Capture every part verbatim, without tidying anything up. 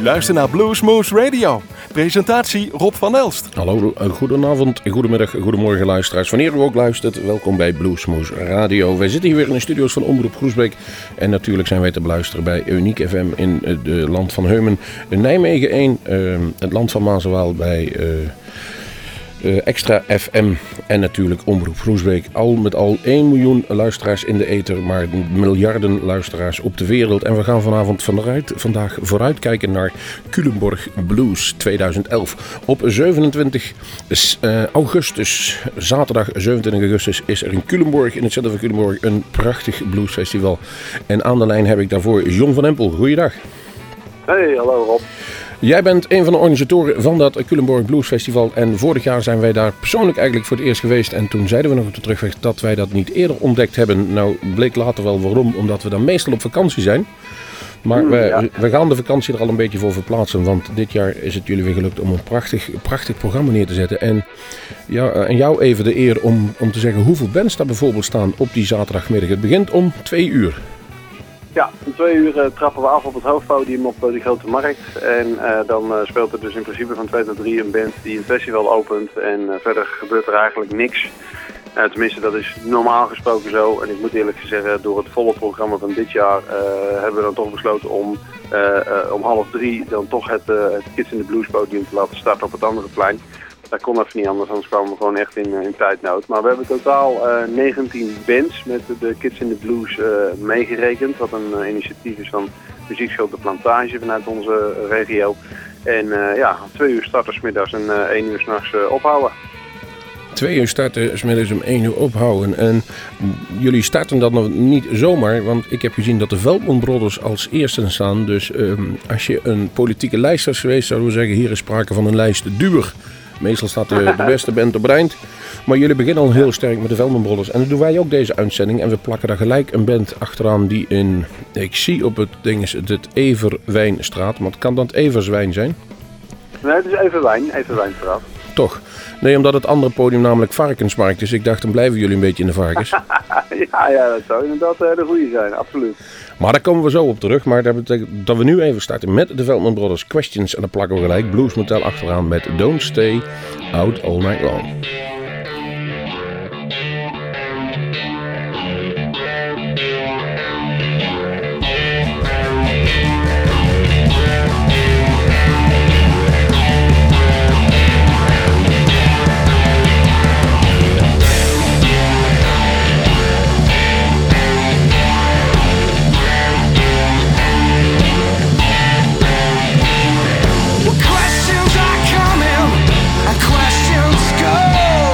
U luistert naar Bluesmoose Radio. Presentatie Rob van Elst. Hallo, goedenavond, goedemiddag, goedemorgen luisteraars. Wanneer u ook luistert, welkom bij Bluesmoose Radio. Wij zitten hier weer in de studio's van Omroep Groesbeek. En natuurlijk zijn wij te beluisteren bij Uniek F M in het uh, land van Heumen. Nijmegen één, uh, het land van Maaswaal bij... Uh, Uh, extra F M en natuurlijk Omroep Groesbeek. Al met al één miljoen luisteraars in de ether, maar miljarden luisteraars op de wereld. En we gaan vanavond vanuit, vandaag vooruitkijken naar Culemborg Blues tweeduizend elf. Op zevenentwintig uh, augustus, zaterdag zevenentwintig augustus, is er in Culemborg, in het centrum van Culemborg, een prachtig bluesfestival. En aan de lijn heb ik daarvoor Jon van Empel. Goeiedag. Hey, hallo Rob. Jij bent een van de organisatoren van dat Culemborg Blues Festival en vorig jaar zijn wij daar persoonlijk eigenlijk voor het eerst geweest. En toen zeiden we nog op de terugweg dat wij dat niet eerder ontdekt hebben. Nou bleek later wel waarom, omdat we dan meestal op vakantie zijn. Maar mm, we, ja. we gaan de vakantie er al een beetje voor verplaatsen, want dit jaar is het jullie weer gelukt om een prachtig, prachtig programma neer te zetten. En, ja, en jou even de eer om, om te zeggen hoeveel bands daar bijvoorbeeld staan op die zaterdagmiddag. Het begint om twee uur. Ja, om twee uur uh, trappen we af op het hoofdpodium op uh, de Grote Markt. En uh, dan uh, speelt er dus in principe van twee tot drie een band die het festival opent. En uh, verder gebeurt er eigenlijk niks. Uh, tenminste, dat is normaal gesproken zo. En ik moet eerlijk zeggen, door het volle programma van dit jaar uh, hebben we dan toch besloten om uh, uh, om half drie dan toch het, uh, het Kids in the Blues podium te laten starten op het andere plein. Dat kon even niet anders, anders kwamen we gewoon echt in, in tijdnood. Maar we hebben totaal uh, negentien bands met de Kids in the Blues uh, meegerekend. Wat een uh, initiatief is van muziekschool De Plantage vanuit onze uh, regio. En uh, ja, twee uur starten 's middags en uh, één uur 's nachts uh, ophouden. Twee uur starten, 's middags om één uur ophouden. En jullie starten dat nog niet zomaar, want ik heb gezien dat de Veldman Brothers als eerste staan. Dus um, als je een politieke lijst was geweest, zouden we zeggen, hier is sprake van een lijst duur. Meestal staat de, de beste band op Rijnd. Maar jullie beginnen al heel sterk met de Veldman Brothers. En dat doen wij ook deze uitzending. En we plakken daar gelijk een band achteraan die in... Ik zie op het ding is het, het Everwijnstraat. Want kan dat Everswijn zijn? Nee, het is Everwijn. Everwijnstraat. Toch? Nee, omdat het andere podium namelijk Varkensmarkt is. Ik dacht, dan blijven jullie een beetje in de varkens. ja, ja, dat zou inderdaad de goede zijn. Absoluut. Maar daar komen we zo op terug. Maar dat betekent dat we nu even starten met de Veldman Brothers Questions. En dan plakken we gelijk Bluesmotel achteraan met Don't Stay Out All Night Long. Questions are coming and questions go.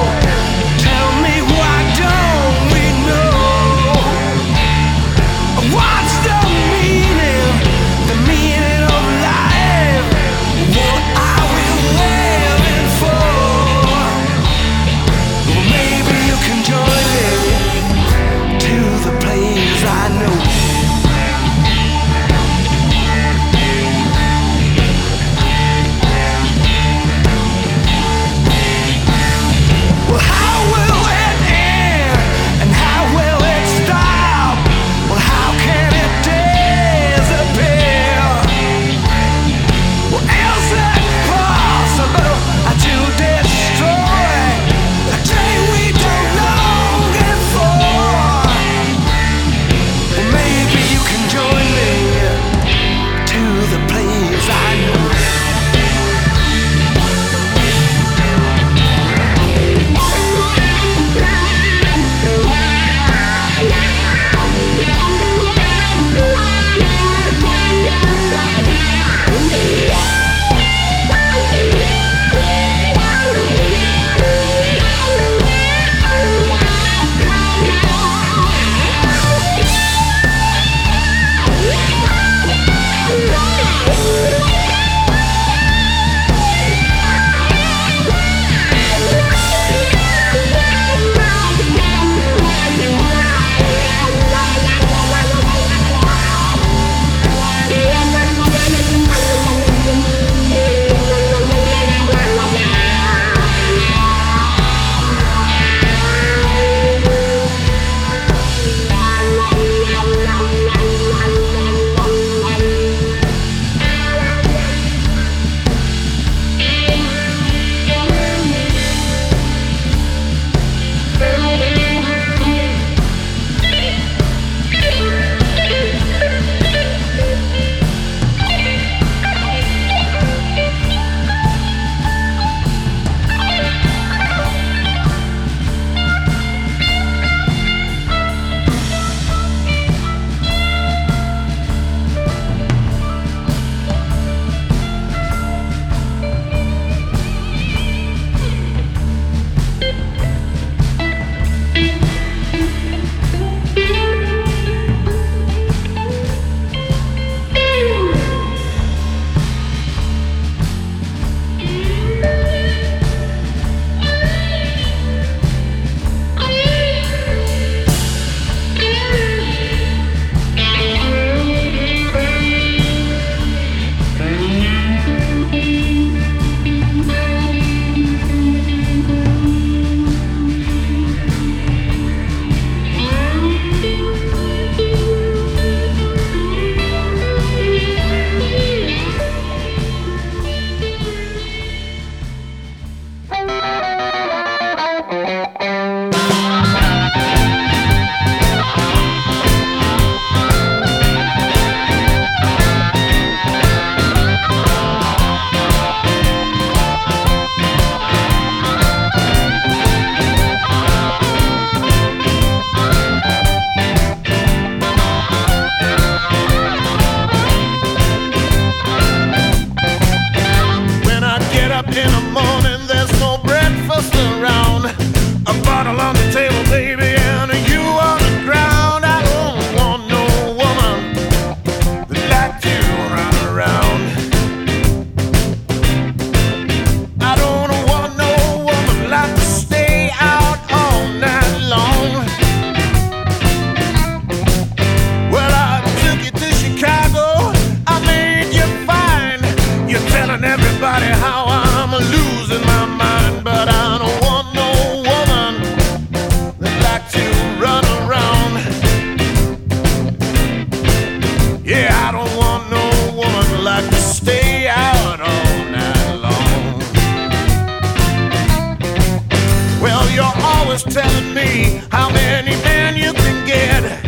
you're always telling me how many men you can get.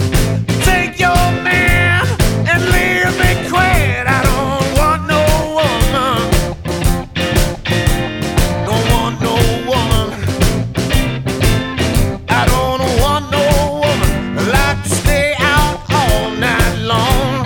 Take your man and leave me quit. I don't want no woman. Don't want no woman. I don't want no woman. I like to stay out all night long.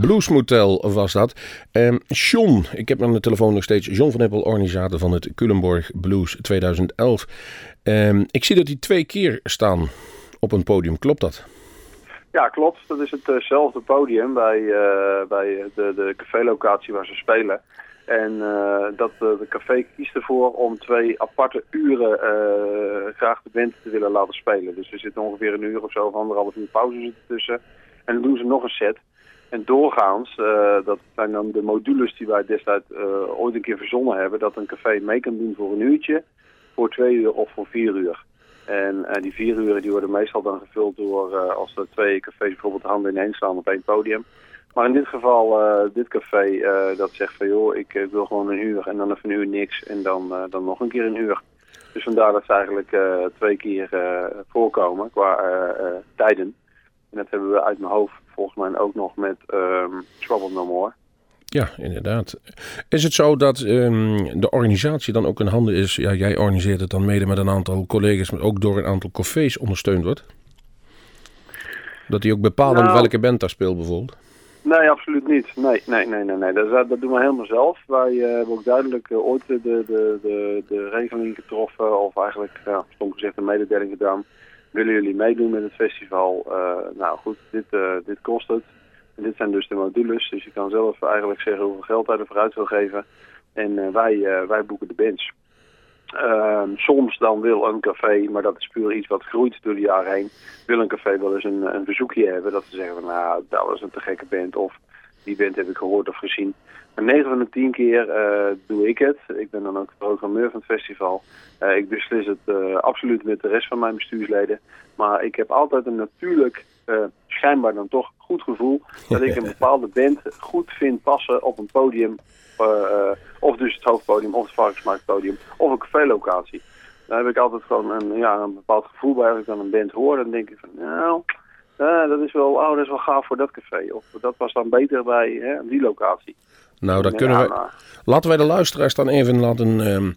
Bluesmotel was dat. Um, John, ik heb aan de telefoon nog steeds Jon van Empel, organisator van het Culemborg Blues tweeduizend elf. Um, ik zie dat die twee keer staan op een podium. Klopt dat? Ja, klopt. Dat is hetzelfde podium bij, uh, bij de, de cafélocatie waar ze spelen. En uh, dat uh, de café kiest ervoor om twee aparte uren uh, graag de band te willen laten spelen. Dus er zit ongeveer een uur of zo of anderhalf uur pauze tussen. En dan doen ze nog een set. En doorgaans, uh, dat zijn dan de modules die wij destijds uh, ooit een keer verzonnen hebben, dat een café mee kan doen voor een uurtje, voor twee uur of voor vier uur. En uh, die vier uren die worden meestal dan gevuld door, uh, als er twee cafés bijvoorbeeld handen ineen slaan op één podium. Maar in dit geval, uh, dit café, uh, dat zegt van joh, ik, ik wil gewoon een uur en dan even een uur niks en dan, uh, dan nog een keer een uur. Dus vandaar dat ze eigenlijk uh, twee keer uh, voorkomen qua uh, uh, tijden. En dat hebben we uit mijn hoofd volgens mij ook nog met um, Trouble No More. Ja, inderdaad. Is het zo dat um, de organisatie dan ook in handen is? Ja, jij organiseert het dan mede met een aantal collega's, maar ook door een aantal cafés ondersteund wordt? Dat die ook bepalen nou, welke band daar speelt bijvoorbeeld? Nee, absoluut niet. Nee, nee, nee, nee, nee. Dat, dat doen we helemaal zelf. Wij uh, hebben ook duidelijk uh, ooit de, de, de, de regeling getroffen, of eigenlijk, ja, soms gezegd, een mededeling gedaan. Willen jullie meedoen met het festival? Uh, nou goed, dit, uh, dit kost het. En dit zijn dus de modules. Dus je kan zelf eigenlijk zeggen hoeveel geld hij er vooruit wil geven. En uh, wij, uh, wij boeken de bands. Uh, soms dan wil een café, maar dat is puur iets wat groeit door de jaren heen. Wil een café wel eens een, een bezoekje hebben. Dat ze zeggen van nou, dat was een te gekke band. Of die band heb ik gehoord of gezien. Maar negen van de tien keer uh, doe ik het. Ik ben dan ook de programmeur van het festival. Uh, ik beslis het uh, absoluut met de rest van mijn bestuursleden. Maar ik heb altijd een natuurlijk, uh, schijnbaar dan toch goed gevoel dat ik een bepaalde band goed vind passen op een podium. Uh, uh, of dus het hoofdpodium, of het varkensmarktpodium, of een cafélocatie. Daar heb ik altijd gewoon een, ja, een bepaald gevoel bij. Als ik dan een band hoor, dan denk ik van nou, uh, dat is wel, oh, dat is wel gaaf voor dat café. Of dat was dan beter bij hè, die locatie. Nou, dan kunnen we. Laten wij de luisteraars dan even laten um,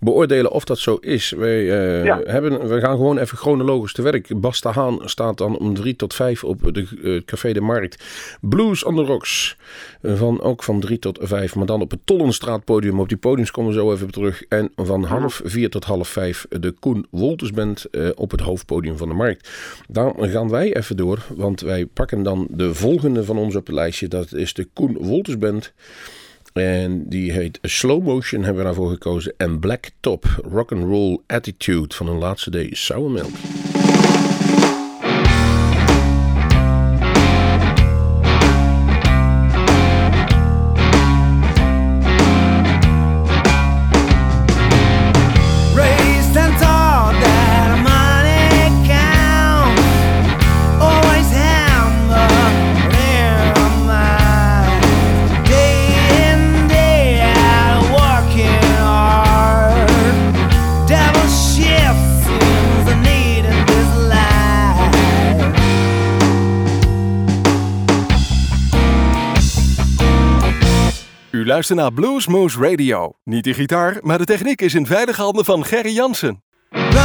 beoordelen of dat zo is. Wij, uh, ja. hebben, we gaan gewoon even chronologisch te werk. Bas de Haan staat dan om drie tot vijf op het uh, Café de Markt. Blues on the Rocks. Van, ook van drie tot vijf. Maar dan op het Tollenstraatpodium. Op die podiums komen we zo even terug. En van half vier tot half vijf de Coen Woltersband uh, op het hoofdpodium van de Markt. Daar gaan wij even door. Want wij pakken dan de volgende van ons op het lijstje. Dat is de Coen Woltersband. En die heet Slow Motion, hebben we daarvoor gekozen. En Black Top, Rock'n'Roll Attitude van hun laatste day Sour Milk. luistert naar Bluesmoose Radio. Niet de gitaar, maar de techniek is in veilige handen van Gerry Jansen. I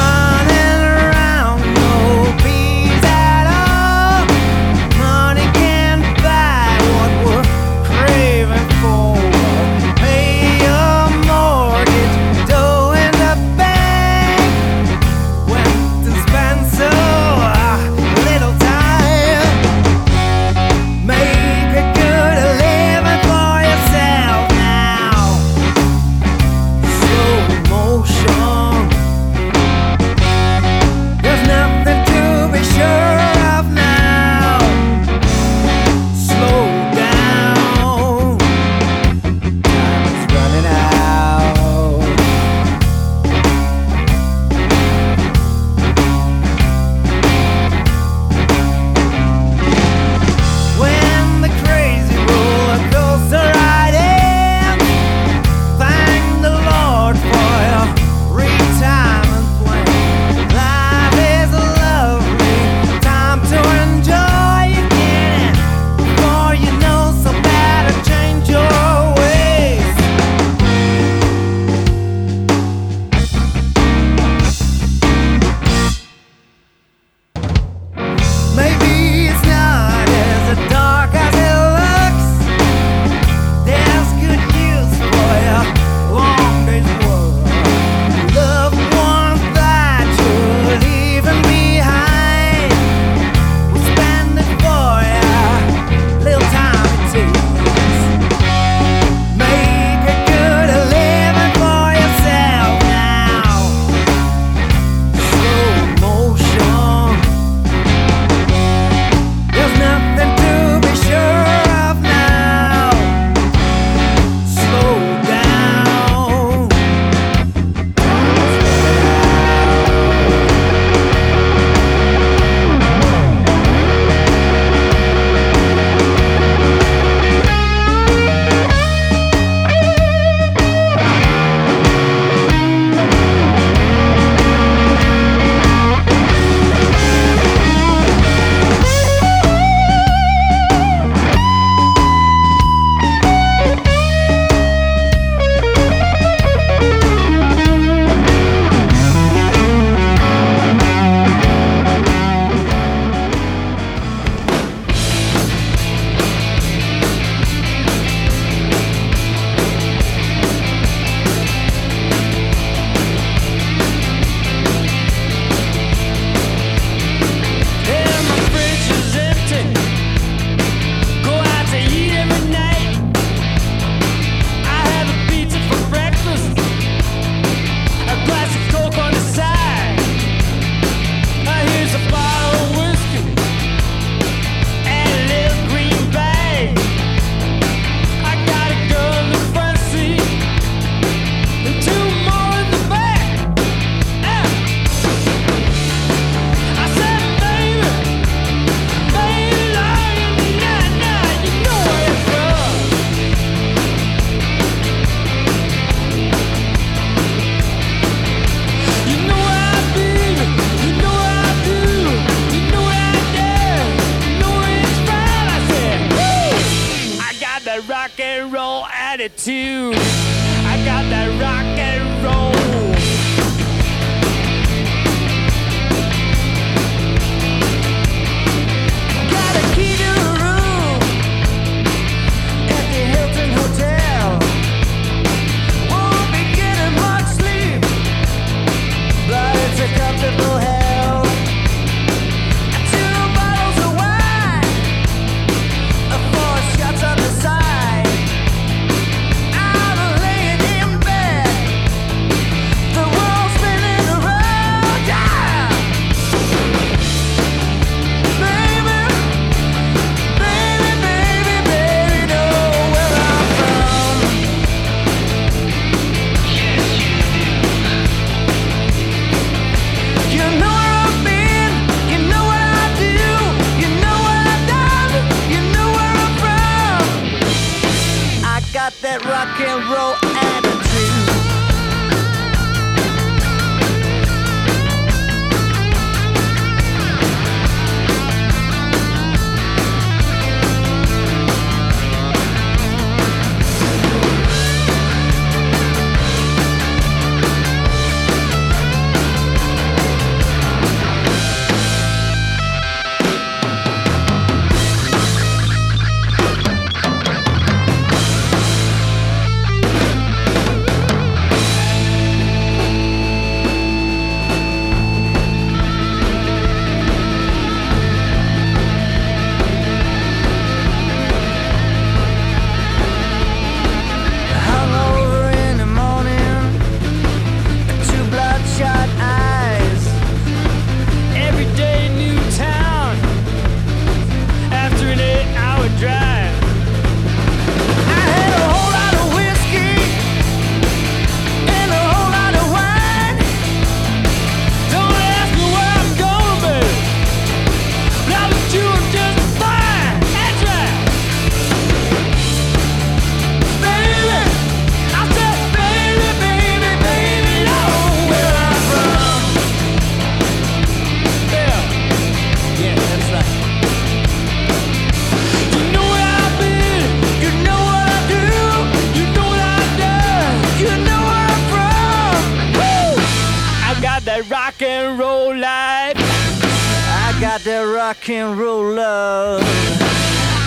rock and roll love.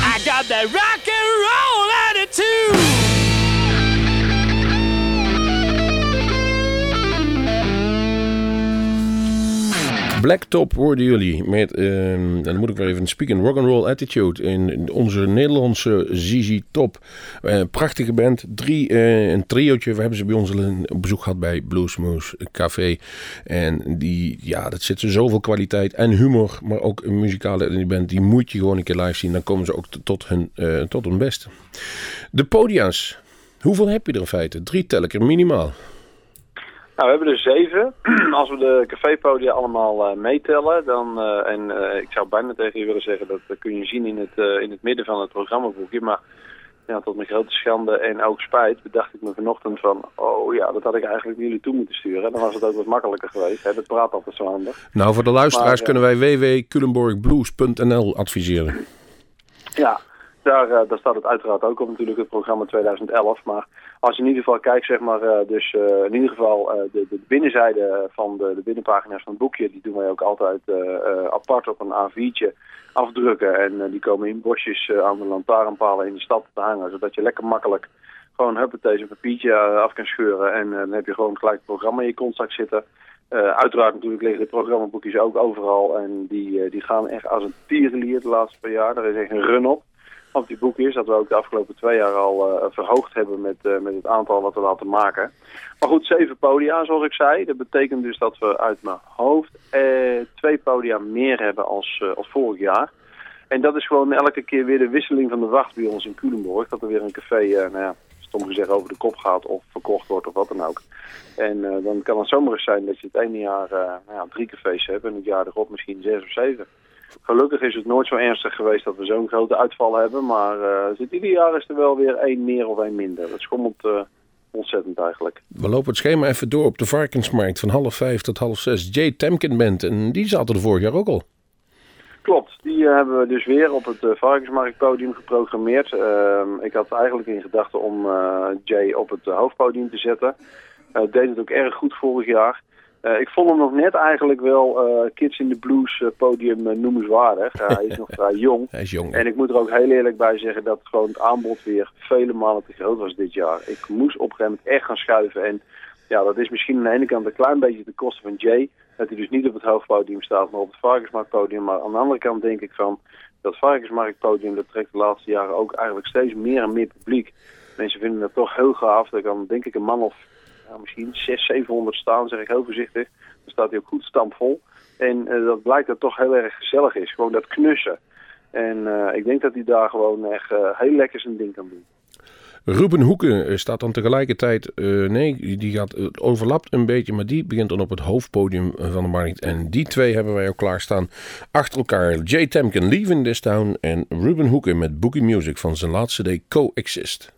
I got that rock and roll attitude. Black Top hoorden jullie met, uh, en dan moet ik weer even speaking, rock and roll attitude in onze Nederlandse Z Z Top. Uh, prachtige band, drie, uh, een triootje. We hebben ze bij ons op bezoek gehad bij Bluesmoose Café. En die, ja, dat zit zoveel kwaliteit en humor, maar ook muzikale in die band. Die moet je gewoon een keer live zien. Dan komen ze ook t- tot hun, uh, tot hun best. De podia's. Hoeveel heb je er in feite? Drie tel ik er minimaal. Nou, we hebben er zeven. Als we de cafépodia allemaal uh, meetellen, dan, uh, en uh, ik zou bijna tegen je willen zeggen, dat uh, kun je zien in het, uh, in het midden van het programmaboekje, maar ja, tot mijn grote schande en ook spijt bedacht ik me vanochtend van, oh ja, dat had ik eigenlijk jullie toe moeten sturen. Dan was het ook wat makkelijker geweest. Hè? Dat praat altijd zo handig. Nou, voor de luisteraars maar, kunnen wij w w w punt culemborgblues punt n l adviseren. Ja, daar, uh, daar staat het uiteraard ook op natuurlijk, het programma tweeduizend elf, maar als je in ieder geval kijkt, zeg maar, uh, dus uh, in ieder geval uh, de, de binnenzijde van de, de binnenpagina's van het boekje, die doen wij ook altijd uh, uh, apart op een A viertje afdrukken. En uh, die komen in bosjes uh, aan de lantaarnpalen in de stad te hangen, zodat je lekker makkelijk gewoon huppatee een papiertje uh, af kan scheuren. En uh, dan heb je gewoon gelijk het programma in je kontzak zitten. Uh, uiteraard natuurlijk liggen de programmaboekjes ook overal en die, uh, die gaan echt als een tierenlier de laatste paar jaar. Daar is echt een run op. Op die boek is dat we ook de afgelopen twee jaar al uh, verhoogd hebben met, uh, met het aantal wat we laten maken. Maar goed, zeven podia zoals ik zei. Dat betekent dus dat we uit mijn hoofd uh, twee podia meer hebben als, uh, als vorig jaar. En dat is gewoon elke keer weer de wisseling van de wacht bij ons in Culemborg. Dat er weer een café, uh, nou ja, stom gezegd, over de kop gaat of verkocht wordt of wat dan ook. En uh, dan kan het zomaar eens zijn dat je het ene jaar uh, nou ja, drie cafés hebt en het jaar erop misschien zes of zeven. Gelukkig is het nooit zo ernstig geweest dat we zo'n grote uitval hebben. Maar uh, zit ieder jaar is er wel weer één meer of één minder. Dat schommelt uh, ontzettend eigenlijk. We lopen het schema even door op de Varkensmarkt van half vijf tot half zes. Jay Tamkin Band, en die zaten er vorig jaar ook al. Klopt, die uh, hebben we dus weer op het uh, Varkensmarktpodium geprogrammeerd. Uh, ik had eigenlijk in gedachten om uh, Jay op het uh, hoofdpodium te zetten. Uh, deed het ook erg goed vorig jaar. Uh, ik vond hem nog net eigenlijk wel uh, Kids in the Blues uh, podium uh, noemenswaardig. Uh, hij is nog vrij jong. Hij is jong. En ik moet er ook heel eerlijk bij zeggen dat gewoon het aanbod weer vele malen te groot was dit jaar. Ik moest op een gegeven moment echt gaan schuiven. En ja, dat is misschien aan de ene kant een klein beetje de kosten van Jay. Dat hij dus niet op het hoofdpodium staat, maar op het Varkensmarktpodium. Maar aan de andere kant denk ik van dat Varkensmarktpodium, dat trekt de laatste jaren ook eigenlijk steeds meer en meer publiek. Mensen vinden dat toch heel gaaf. Daar kan denk ik een man of... Nou, misschien zeshonderd, zevenhonderd staan, zeg ik heel voorzichtig. Dan staat hij ook goed stampvol. En uh, dat blijkt dat het toch heel erg gezellig is. Gewoon dat knussen. En uh, ik denk dat hij daar gewoon echt uh, heel lekker zijn ding kan doen. Ruben Hoeken staat dan tegelijkertijd... Uh, nee, die gaat het overlapt een beetje... maar die begint dan op het hoofdpodium van de markt. En die twee hebben wij ook klaarstaan achter elkaar. Jay Tamkin, Leaving This Town... en Ruben Hoeken met Boogie Music van zijn laatste day Coexist.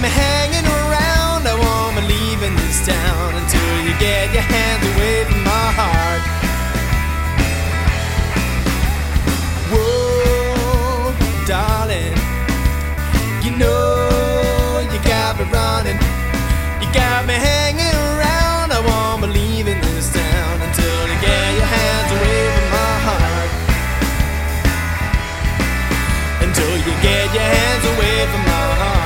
Me hanging around, I won't be leaving this town until you get your hands away from my heart. Whoa, darling, you know you got me running, you got me hanging around, I won't be leaving this town until you get your hands away from my heart, until you get your hands away from my heart.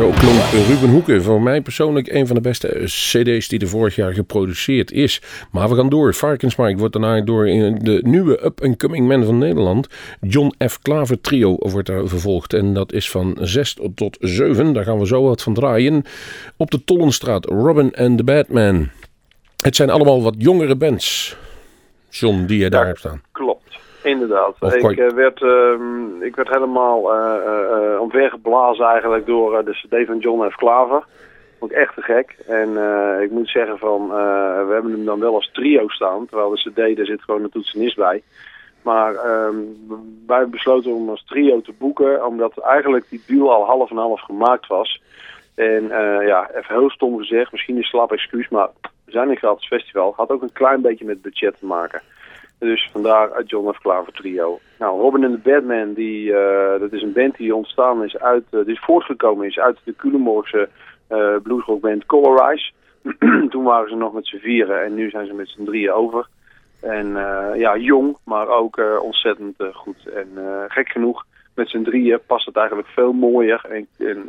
Zo klonk Ruben Hoeken. Voor mij persoonlijk een van de beste cd's die er vorig jaar geproduceerd is. Maar we gaan door. Varkensmarkt wordt daarna door de nieuwe up-and-coming man van Nederland. John F. Klaver Trio wordt daar vervolgd. En dat is van zes tot zeven. Daar gaan we zo wat van draaien. Op de Tollenstraat, Robin and the Batman. Het zijn allemaal wat jongere bands. John, die je daar hebt staan. Klopt, inderdaad. Ik, uh, werd, uh, ik werd helemaal uh, uh, omvergeblazen eigenlijk door uh, de cd van John F. Klaver. Vond ik echt te gek. En uh, ik moet zeggen van, uh, we hebben hem dan wel als trio staan. Terwijl de cd, daar zit gewoon een toetsenist bij. Maar uh, wij besloten om als trio te boeken. Omdat eigenlijk die duel al half en half gemaakt was. En uh, ja, even heel stom gezegd, misschien een slap excuus, maar... zijn een gratis festival, had ook een klein beetje met budget te maken. Dus vandaar John F. Klaver Trio. Nou, Robin and the Batman, die, uh, dat is een band die ontstaan is uit, uh, die is voortgekomen is uit de Culemborgse uh, bluesrockband Colorize. Toen waren ze nog met z'n vieren en nu zijn ze met z'n drieën over. En uh, ja, jong, maar ook uh, ontzettend uh, goed. En uh, gek genoeg, met z'n drieën past het eigenlijk veel mooier en, en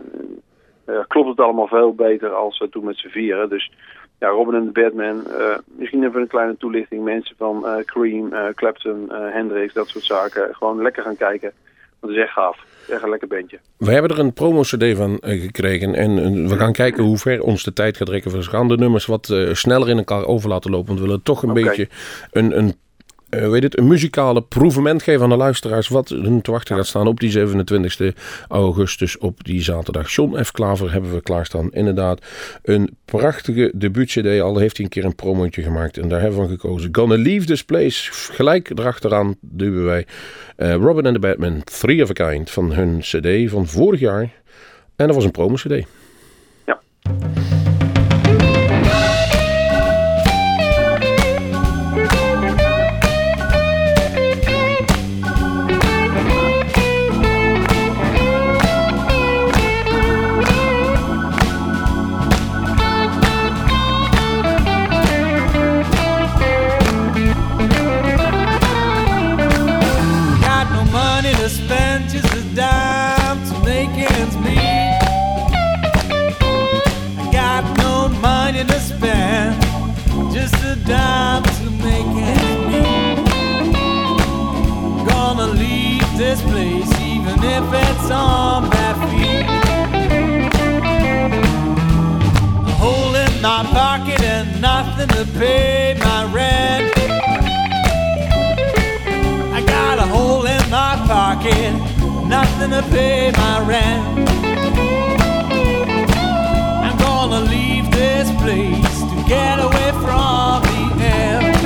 uh, klopt het allemaal veel beter als uh, toen met z'n vieren. Dus ja, Robin and the Batman, uh, misschien even een kleine toelichting. Mensen van uh, Cream, uh, Clapton, uh, Hendrix, dat soort zaken. Gewoon lekker gaan kijken, want het is echt gaaf. Echt een lekker bandje. We hebben er een promo-cd van uh, gekregen en uh, we gaan kijken hoe ver ons de tijd gaat rekken. We gaan de nummers wat uh, sneller in elkaar over laten lopen, want we willen toch een okay. beetje een... een Uh, weet het, een muzikale proevement geven aan de luisteraars wat hun te wachten gaat staan op die zevenentwintigste augustus op die zaterdag. John F. Klaver hebben we klaarstaan. Inderdaad, een prachtige debuut-cd. Al heeft hij een keer een promotje gemaakt en daar hebben we van gekozen. Gonna Leave This Place. Gelijk erachteraan duwen wij uh, Robin and the Batman, Three of a Kind, van hun cd van vorig jaar. En dat was een promo-cd. Ja. This place, even if it's on my feet, a hole in my pocket and nothing to pay my rent. I got a hole in my pocket, nothing to pay my rent. I'm gonna leave this place to get away from the end.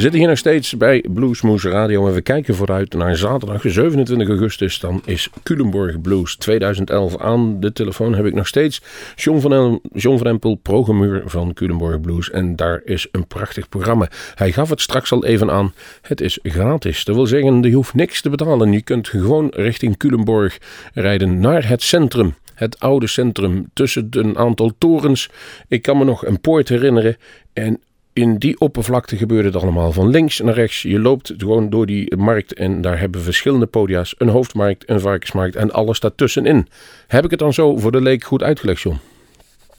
We zitten hier nog steeds bij Bluesmoose Radio en we kijken vooruit naar zaterdag zevenentwintig augustus. Dan is Culemborg Blues tweeduizend elf. Aan de telefoon heb ik nog steeds Jon van, El- Jon van Empel, programmeur van Culemborg Blues. En daar is een prachtig programma. Hij gaf het straks al even aan. Het is gratis. Dat wil zeggen, je hoeft niks te betalen. Je kunt gewoon richting Culemborg rijden naar het centrum. Het oude centrum tussen een aantal torens. Ik kan me nog een poort herinneren en in die oppervlakte gebeurde het allemaal van links naar rechts. Je loopt gewoon door die markt en daar hebben we verschillende podia's. Een hoofdmarkt, een varkensmarkt en alles daartussenin. Heb ik het dan zo voor de leek goed uitgelegd, Jon?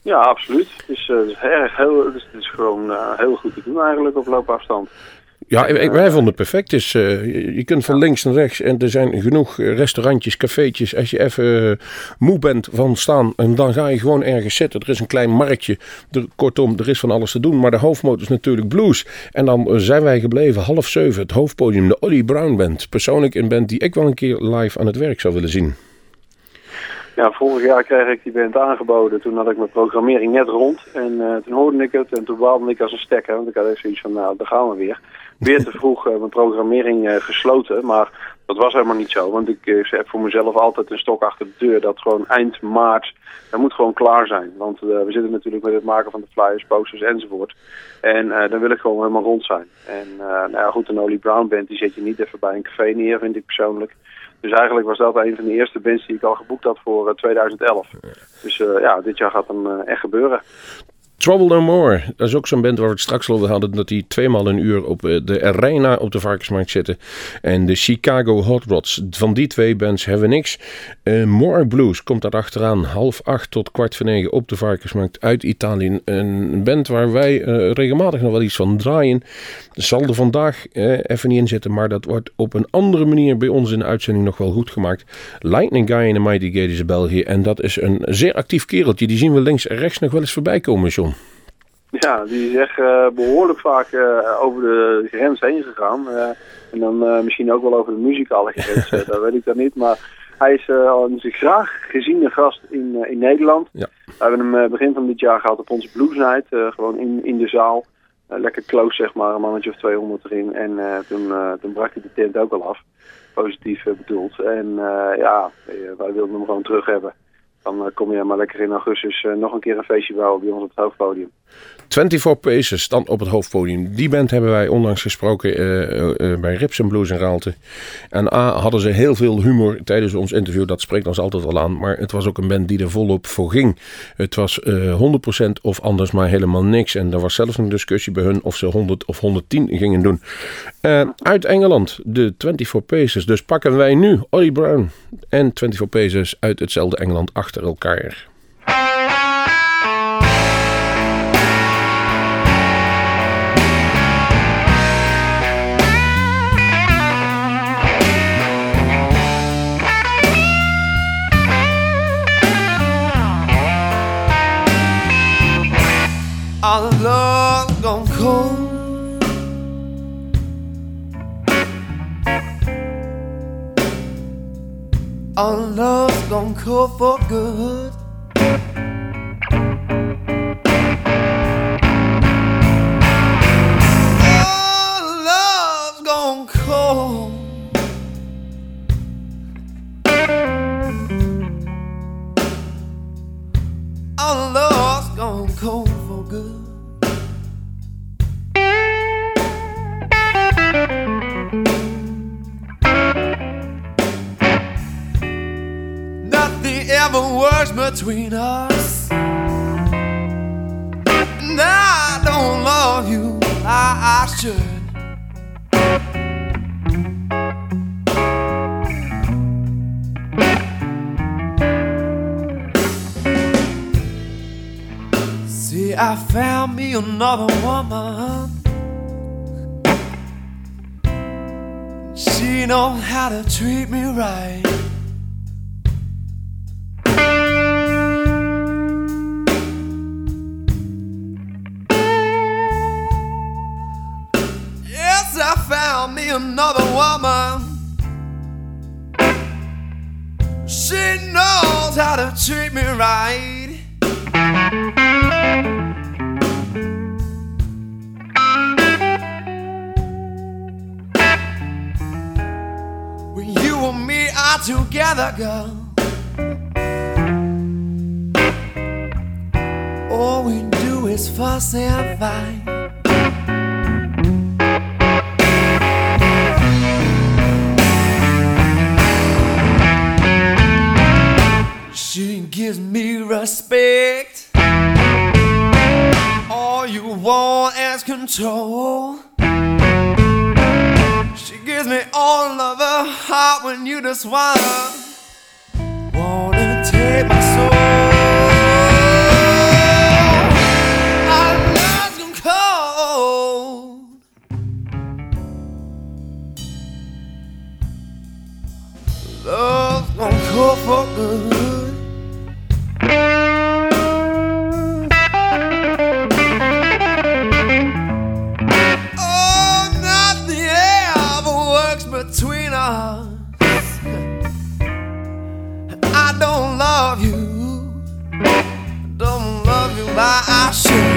Ja, absoluut. Het is, uh, erg heel, het is, het is gewoon uh, heel goed te doen eigenlijk op loopafstand. Ja, ik, wij vonden het perfect. Dus, uh, je, je kunt van links naar rechts en er zijn genoeg restaurantjes, cafeetjes. Als je even uh, moe bent van staan en dan ga je gewoon ergens zitten. Er is een klein marktje. Er, kortom, er is van alles te doen. Maar de hoofdmoot is natuurlijk blues. En dan uh, zijn wij gebleven half zeven. Het hoofdpodium, de Oli Brown Band. Persoonlijk een band die ik wel een keer live aan het werk zou willen zien. Ja, vorig jaar kreeg ik die band aangeboden. Toen had ik mijn programmering net rond. En uh, toen hoorde ik het en toen baalde ik als een stekker. Want ik had echt zoiets van, nou, daar gaan we weer. Weer te vroeg uh, mijn programmering uh, gesloten, maar dat was helemaal niet zo. Want ik uh, heb voor mezelf altijd een stok achter de deur dat gewoon eind maart, dat moet gewoon klaar zijn. Want uh, we zitten natuurlijk met het maken van de flyers, posters enzovoort. En uh, dan wil ik gewoon helemaal rond zijn. En uh, nou ja, goed, een Oli Brown Band die zet je niet even bij een café neer, vind ik persoonlijk. Dus eigenlijk was dat een van de eerste bands die ik al geboekt had voor uh, tweeduizend elf. Dus uh, ja, dit jaar gaat hem uh, echt gebeuren. Trouble No More, dat is ook zo'n band waar we het straks over hadden, dat die tweemaal een uur op de Arena op de Varkensmarkt zitten. En de Chicago Hot Rods, van die twee bands hebben we niks. Uh, More Blues komt daar achteraan, half acht tot kwart voor negen op de Varkensmarkt uit Italië. Een band waar wij uh, regelmatig nog wel iets van draaien. Zal er vandaag uh, even niet in zitten, maar dat wordt op een andere manier bij ons in de uitzending nog wel goed gemaakt. Lightning Guy in de Mighty Gate is in België en dat is een zeer actief kereltje. Die zien we links en rechts nog wel eens voorbij komen, John. Ja, die is echt uh, behoorlijk vaak uh, over de grens heen gegaan. Uh, en dan uh, misschien ook wel over de muzikale grens, uh, dat weet ik dan niet. Maar hij is uh, al een graag geziene gast in, uh, in Nederland. Ja. We hebben hem uh, begin van dit jaar gehad op onze Blues Night, uh, gewoon in, in de zaal. Uh, lekker close zeg maar, een mannetje of tweehonderd erin. En uh, toen, uh, toen brak hij de tent ook al af, positief uh, bedoeld. En uh, ja, wij wilden hem gewoon terug hebben. Dan kom je maar lekker in augustus uh, nog een keer een feestje bouwen bij ons op het hoofdpodium. vierentwintig Paces, dan op het hoofdpodium. Die band hebben wij onlangs gesproken uh, uh, bij Rips en Blues in Raalte. En A, hadden ze heel veel humor tijdens ons interview. Dat spreekt ons altijd al aan. Maar het was ook een band die er volop voor ging. Het was uh, honderd procent of anders maar helemaal niks. En er was zelfs een discussie bij hun of ze honderd of honderdtien gingen doen. Uh, uit Engeland, de vierentwintig Paces. Dus pakken wij nu Oli Brown en vierentwintig Paces uit hetzelfde Engeland achter elkaar. All along gone cold, all love's gone cold for good. All love's gone cold, all love's gone cold for good. Ever words between us, and I don't love you, I, I should. See, I found me another woman. She knows how to treat me right. Another woman, she knows how to treat me right. together, girl. All we do is fuss and fight. She gives me respect. All you want is control. She gives me all of her heart when you just wanna wanna take my soul. Love's gonna call for good. Oh, nothing ever works between us. And I don't love you. Don't love you like I should.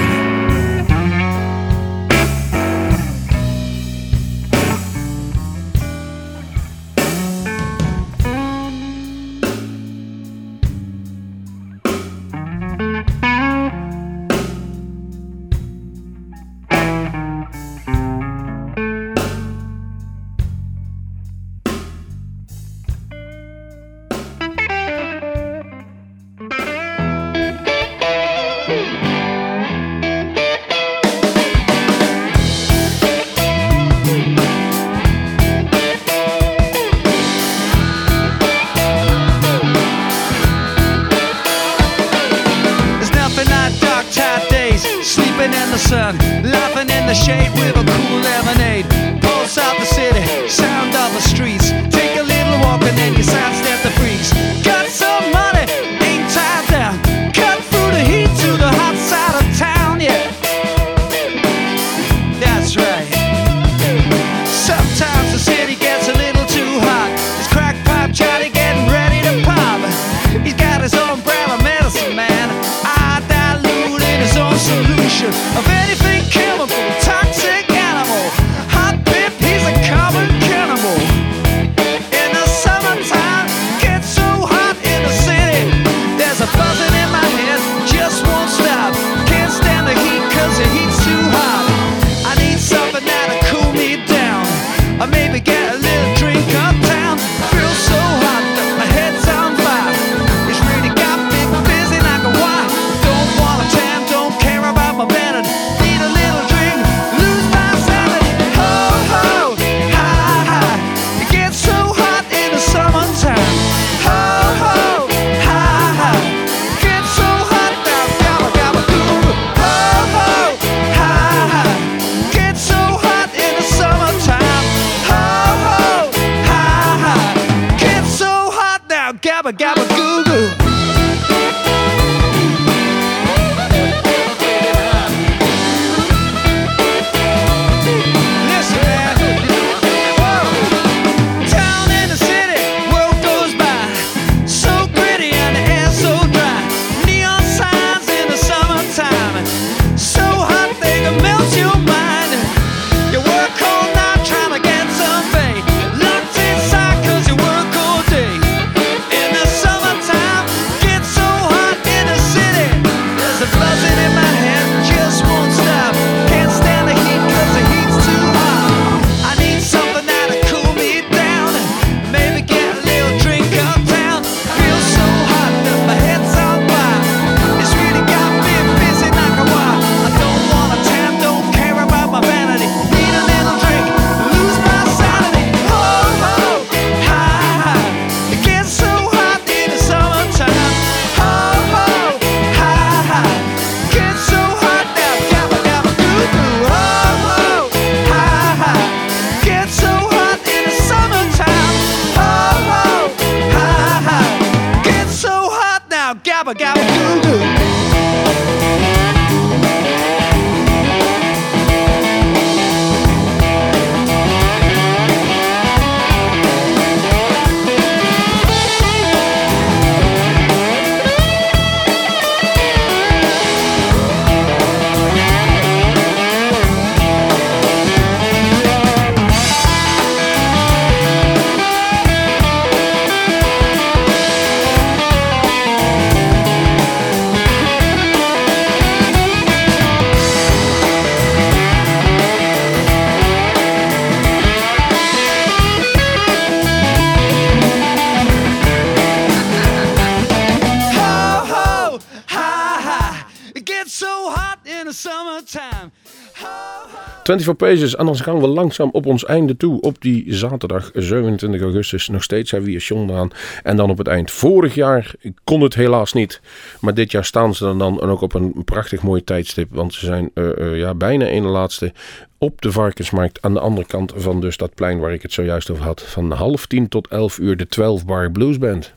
vierentwintig Paces, anders gaan we langzaam op ons einde toe. Op die zaterdag zevenentwintig augustus nog steeds zijn we hier Jon aan. En dan op het eind. Vorig jaar kon het helaas niet. Maar dit jaar staan ze er dan en ook op een prachtig mooi tijdstip. Want ze zijn uh, uh, ja, bijna een de laatste op de Varkensmarkt. Aan de andere kant van dus dat plein waar ik het zojuist over had. Van half tien tot elf uur de twaalf bar Blues Band.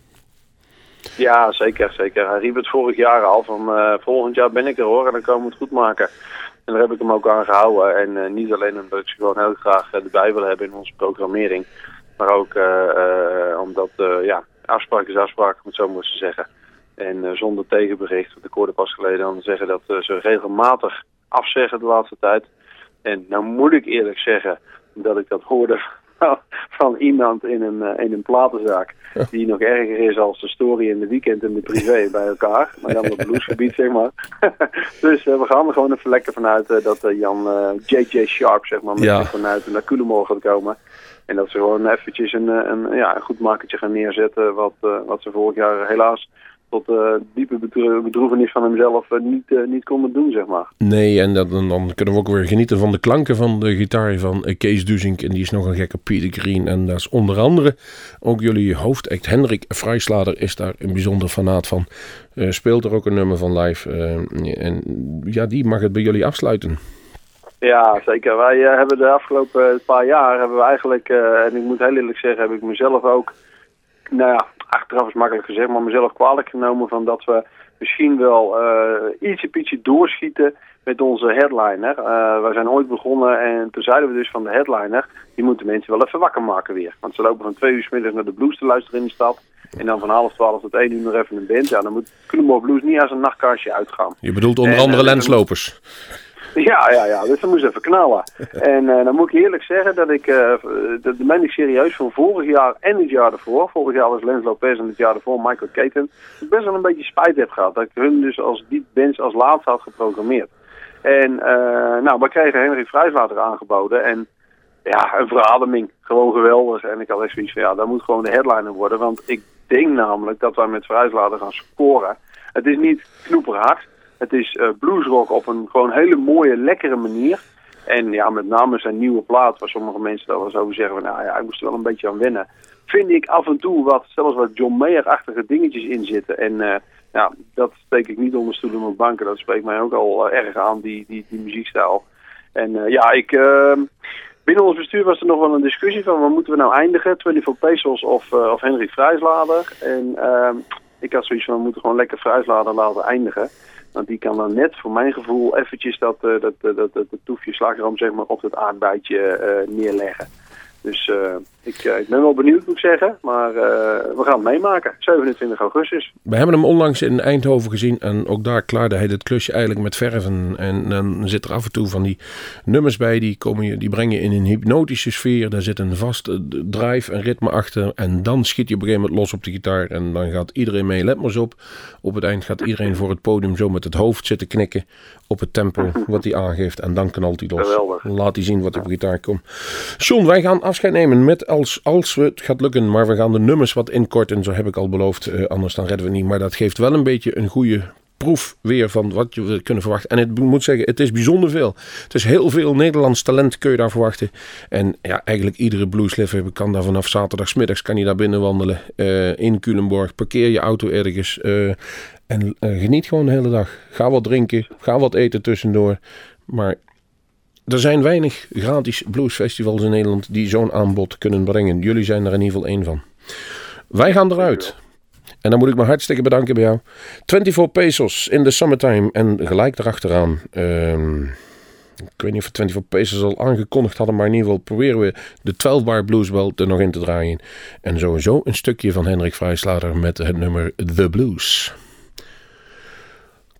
Ja, zeker, zeker. Hij riep het vorig jaar al van uh, volgend jaar ben ik er hoor en dan komen we het goed maken. En daar heb ik hem ook aan gehouden. En uh, niet alleen omdat ik ze gewoon heel graag uh, erbij wil hebben in onze programmering. Maar ook uh, uh, omdat, uh, ja, afspraak is afspraak, om het zo maar te zeggen. En uh, zonder tegenbericht, want ik hoorde pas geleden aan zeggen dat uh, ze regelmatig afzeggen de laatste tijd. En nou moet ik eerlijk zeggen dat ik dat hoorde van iemand in een, in een platenzaak die nog erger is als de story in de weekend en de privé bij elkaar, maar dan op bluesgebied zeg maar. Dus uh, we gaan er gewoon even lekker vanuit uh, dat uh, Jan uh, J J Sharp zeg maar met ja. vanuit naar Culemborg gaat komen en dat ze gewoon eventjes een, een, ja, een goed makertje gaan neerzetten wat, uh, wat ze vorig jaar helaas tot uh, diepe bedro- bedroevenis van hemzelf uh, niet, uh, niet konden doen, zeg maar. Nee, en dat, dan kunnen we ook weer genieten van de klanken van de gitaar van uh, Kees Duzink. En die is nog een gekke Peter Green. En daar is onder andere ook jullie hoofdact Hendrik Freischlader is daar een bijzonder fanaat van. Uh, speelt er ook een nummer van live. Uh, en ja, die mag het bij jullie afsluiten. Ja, zeker. Wij uh, hebben de afgelopen uh, paar jaar hebben we eigenlijk, uh, en ik moet heel eerlijk zeggen, heb ik mezelf ook, nou ja, achteraf is makkelijk gezegd, maar mezelf kwalijk genomen van dat we misschien wel uh, ietsje pietje doorschieten met onze headliner. Uh, wij zijn ooit begonnen en toen zeiden we dus van de headliner, die moeten mensen wel even wakker maken weer. Want ze lopen van twee uur 's middags naar de blues te luisteren in de stad en dan van half twaalf tot één uur nog even een band. Ja, dan moet Culemborg Blues niet als een nachtkaarsje uitgaan. Je bedoelt onder en, andere en, lenslopers. Ja, ja, ja. Dus dan moest even knallen. En uh, dan moet ik eerlijk zeggen dat ik, uh, dat meen ik serieus, van vorig jaar en het jaar ervoor, vorig jaar was Lens Lopez en het jaar ervoor Michael Keaton, best wel een beetje spijt heb gehad. Dat ik hun dus als die bands als laatste had geprogrammeerd. En uh, nou, we kregen Hendrik Freischlader aangeboden en ja, een verademing. Gewoon geweldig. En ik had echt zoiets van, ja, dat moet gewoon de headliner worden. Want ik denk namelijk dat wij met Freischlader gaan scoren. Het is niet knoeperhard. Het is uh, bluesrock op een gewoon hele mooie, lekkere manier. En ja, met name zijn nieuwe plaat, waar sommige mensen daar wel eens over zeggen van, nou ja, ik moest er wel een beetje aan wennen. Vind ik af en toe wat, zelfs wat John Mayer-achtige dingetjes in zitten. En uh, ja, dat steek ik niet onder stoelen of banken. Dat spreekt mij ook al uh, erg aan, die, die, die muziekstijl. En uh, ja, ik... Uh, binnen ons bestuur was er nog wel een discussie van, waar moeten we nou eindigen? vierentwintig Pesos of, uh, of Hendrik Freischlader. En uh, ik had zoiets van, we moeten gewoon lekker Freischlader laten eindigen. Want die kan dan net, voor mijn gevoel, eventjes dat, uh, dat, dat, dat, dat toefje slagroom zeg maar, op dat aardbeidje uh, neerleggen. Dus uh, ik, uh, ik ben wel benieuwd, moet ik zeggen. Maar uh, we gaan het meemaken. zevenentwintig augustus. We hebben hem onlangs in Eindhoven gezien. En ook daar klaarde hij dit klusje eigenlijk met verven. En dan zit er af en toe van die nummers bij. Die, komen je, die breng je in een hypnotische sfeer. Daar zit een vast drive en ritme achter. En dan schiet je op een gegeven moment los op de gitaar. En dan gaat iedereen mee. Let maar eens op. Op het eind gaat iedereen voor het podium zo met het hoofd zitten knikken. Op het tempo wat hij aangeeft. En dan knalt hij los. Geweldig. Laat hij zien wat op de gitaar komt. Jon, wij gaan afscheid nemen met als, als we het gaat lukken, maar we gaan de nummers wat inkorten, zo heb ik al beloofd, uh, anders dan redden we niet, maar dat geeft wel een beetje een goede proef weer van wat je kunnen verwachten. En het moet zeggen, het is bijzonder veel. Het is heel veel Nederlands talent kun je daar verwachten. En ja, eigenlijk iedere bluesliefhebber kan daar vanaf zaterdagsmiddags kan je daar binnen wandelen uh, in Culemborg. Parkeer je auto ergens uh, en uh, geniet gewoon de hele dag. Ga wat drinken, ga wat eten tussendoor, maar er zijn weinig gratis bluesfestivals in Nederland die zo'n aanbod kunnen brengen. Jullie zijn er in ieder geval één van. Wij gaan eruit. En dan moet ik me hartstikke bedanken bij jou. vierentwintig pesos in the summertime. En gelijk erachteraan. Um, ik weet niet of we vierentwintig pesos al aangekondigd hadden. Maar in ieder geval proberen we de twaalf bar blues wel er nog in te draaien. En sowieso een stukje van Hendrik Freischlader met het nummer The Blues.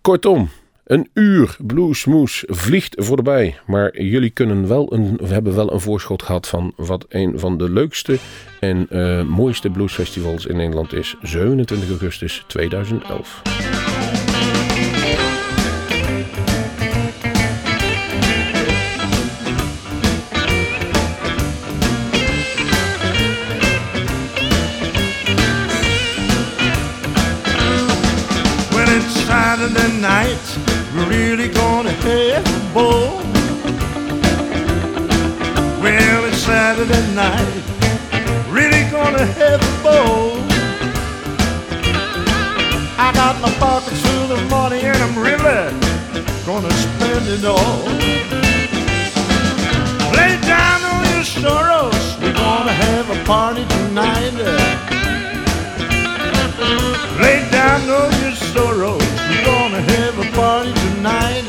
Kortom. Een uur bluesmoes vliegt voorbij. Maar jullie kunnen wel een, we hebben wel een voorschot gehad van wat een van de leukste en uh, mooiste bluesfestivals in Nederland is. zevenentwintig augustus tweeduizend elf. Night really gonna have a ball. Well, it's Saturday night, really gonna have a ball. I got my pockets full of money and I'm really gonna spend it all. Lay down all your sorrows, we're gonna have a party tonight. Lay down all your sorrows, we're gonna have a party tonight.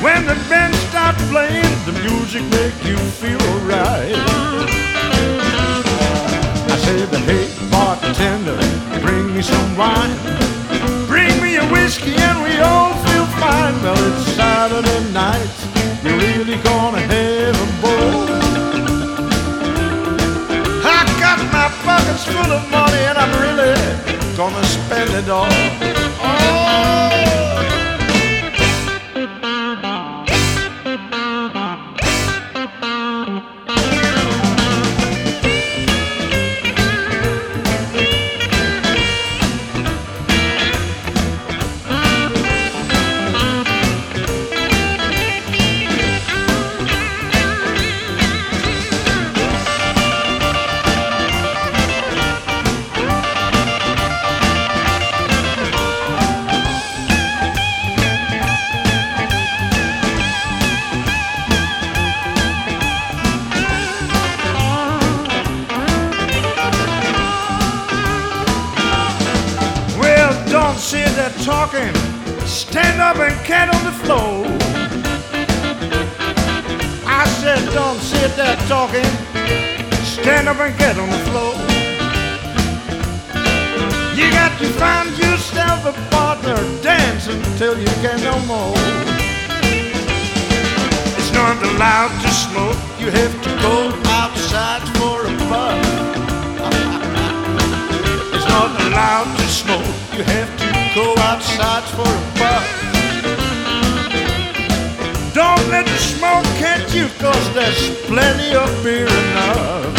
When the band starts playing, the music make you feel alright. I said, hey bartender, bring me some wine, bring me a whiskey and we all feel fine. Well, it's Saturday night, we're really gonna have a ball. My pocket's full of money and I'm really gonna spend it all. Oh. Stand up and cat on the floor. I said don't sit there talking. Stand up and cat on the floor. You got to find yourself a partner. Dance until you can no more. It's not allowed to smoke. You have to go outside for a puff. It's not allowed to smoke. You have to go outside for a puff. Don't let the smoke catch you, cause there's plenty of beer enough.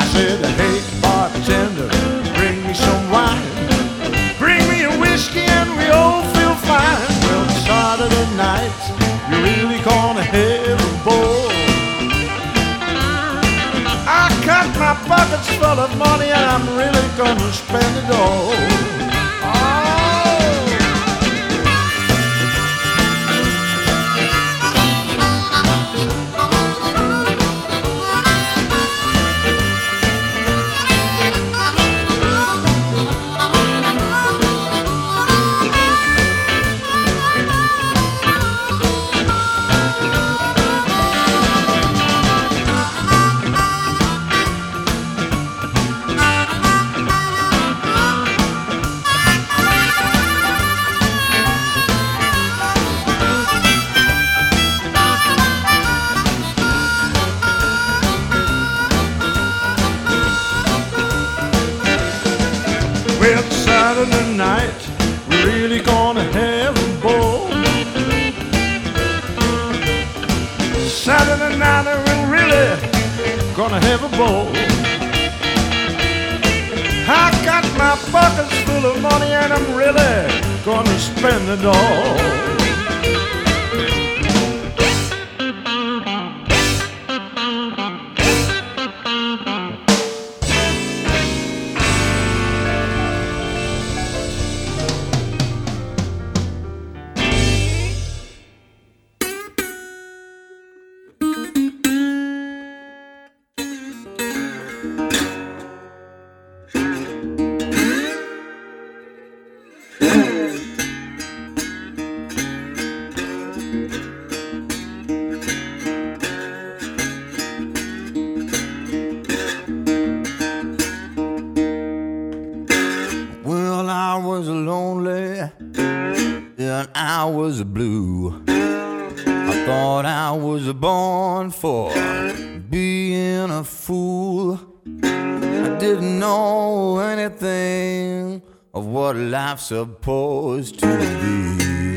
I said, hey bartender, bring me some wine, bring me a whiskey and we all feel fine. Well, it's Saturday night, you're really gonna have a ball. I cut my pockets full of money and I'm really gonna spend it all. Supposed to be.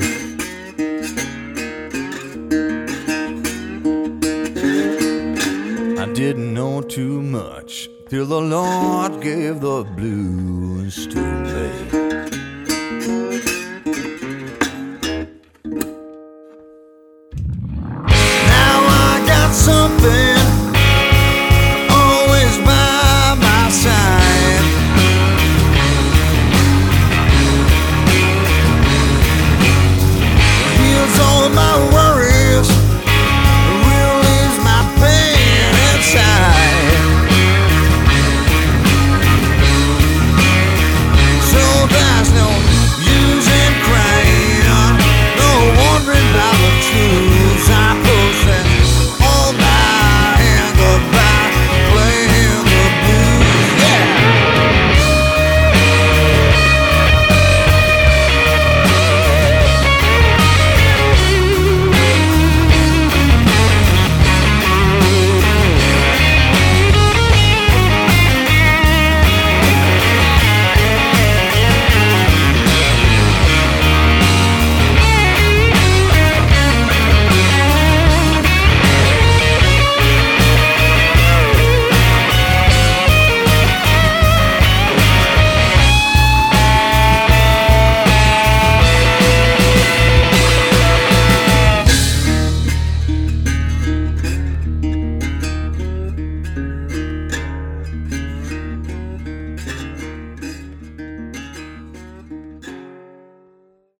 I didn't know too much till the Lord gave the blues to me.